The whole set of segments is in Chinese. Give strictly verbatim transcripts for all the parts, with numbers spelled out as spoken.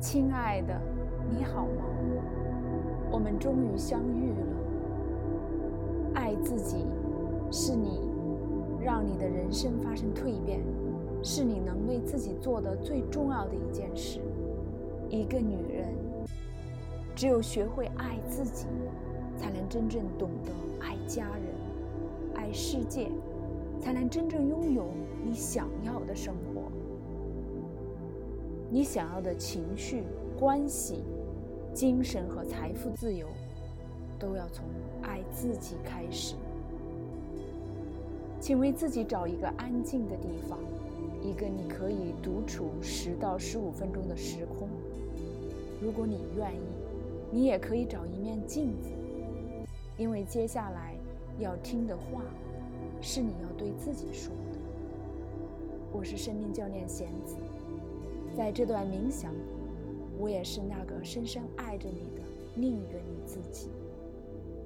亲爱的，你好吗？我们终于相遇了。爱自己，是你让你的人生发生蜕变，是你能为自己做的最重要的一件事。一个女人，只有学会爱自己，才能真正懂得爱家人，爱世界，才能真正拥有你想要的生活，你想要的情绪、关系、精神和财富自由，都要从爱自己开始。请为自己找一个安静的地方，一个你可以独处十到十五分钟的时空。如果你愿意，你也可以找一面镜子，因为接下来要听的话，是你要对自己说的。我是生命教练贤子，在这段冥想，我也是那个深深爱着你的另一个你自己。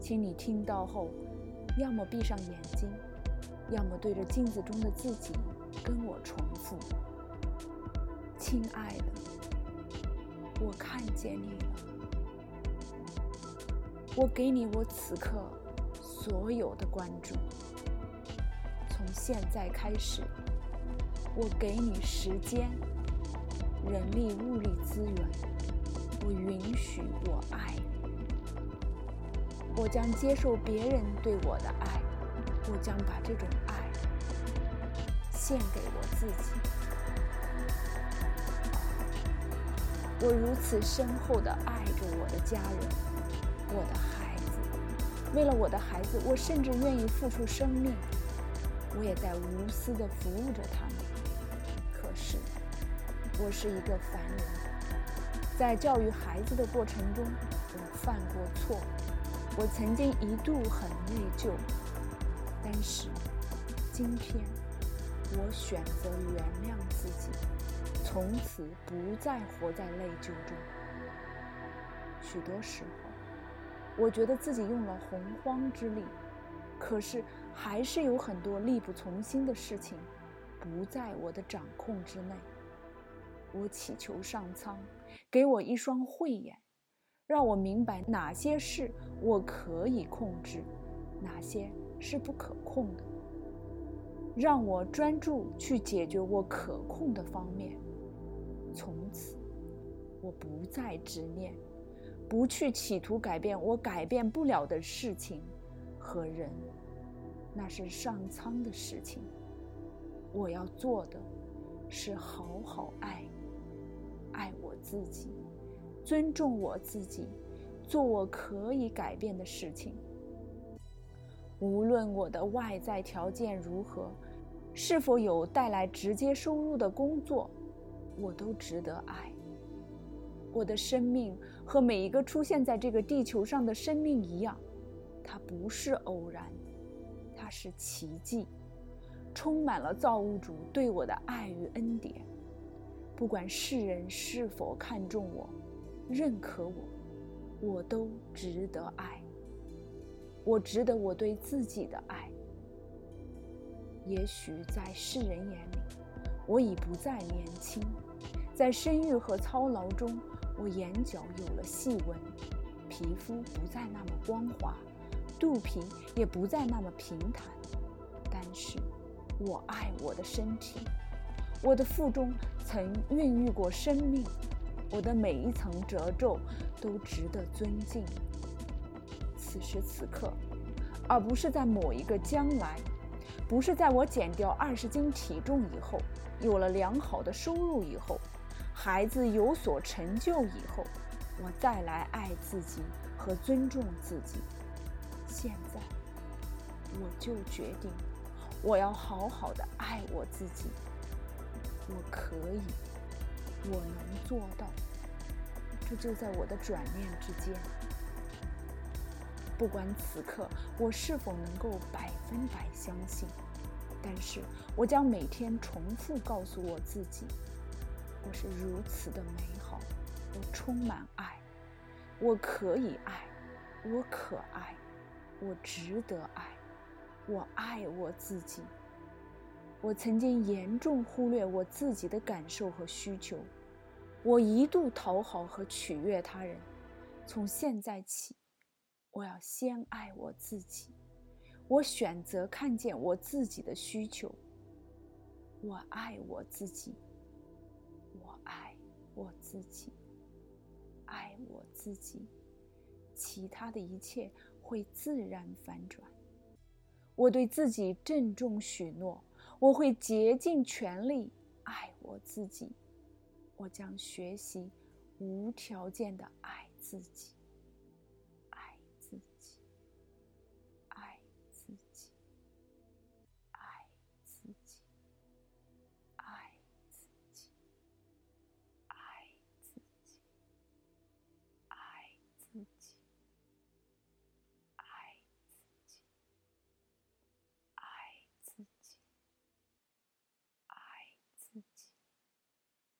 请你听到后，要么闭上眼睛，要么对着镜子中的自己跟我重复：亲爱的，我看见你了，我给你我此刻所有的关注。从现在开始，我给你时间、人力、物力资源，我允许我爱你。我将接受别人对我的爱，我将把这种爱献给我自己。我如此深厚地爱着我的家人，我的孩子。为了我的孩子，我甚至愿意付出生命，我也在无私地服务着他们。可是我是一个凡人，在教育孩子的过程中，我犯过错，我曾经一度很内疚，但是今天我选择原谅自己，从此不再活在内疚中。许多时候我觉得自己用了洪荒之力，可是还是有很多力不从心的事情不在我的掌控之内。我祈求上苍给我一双慧眼，让我明白哪些事我可以控制，哪些是不可控的，让我专注去解决我可控的方面。从此我不再执念，不去企图改变我改变不了的事情和人，那是上苍的事情。我要做的是好好爱你，爱我自己，尊重我自己，做我可以改变的事情。无论我的外在条件如何，是否有带来直接收入的工作，我都值得爱。我的生命和每一个出现在这个地球上的生命一样，它不是偶然，它是奇迹，充满了造物主对我的爱与恩典。不管世人是否看重我、认可我，我都值得爱。我值得我对自己的爱。也许在世人眼里，我已不再年轻，在生育和操劳中，我眼角有了细纹，皮肤不再那么光滑，肚皮也不再那么平坦。但是我爱我的身体，我的腹中曾孕育过生命，我的每一层褶皱都值得尊敬。此时此刻，而不是在某一个将来，不是在我减掉二十斤体重以后，有了良好的收入以后，孩子有所成就以后，我再来爱自己和尊重自己。现在，我就决定，我要好好的爱我自己。我可以，我能做到。这就在我的转念之间。不管此刻我是否能够百分百相信，但是我将每天重复告诉我自己，我是如此的美好，我充满爱，我可以爱，我可爱，我值得爱，我爱我自己。我曾经严重忽略我自己的感受和需求，我一度讨好和取悦他人，从现在起，我要先爱我自己。我选择看见我自己的需求，我爱我自己，我爱我自己，爱我自己，其他的一切会自然反转。我对自己郑重许诺，我会竭尽全力爱我自己，我将学习无条件的爱自己。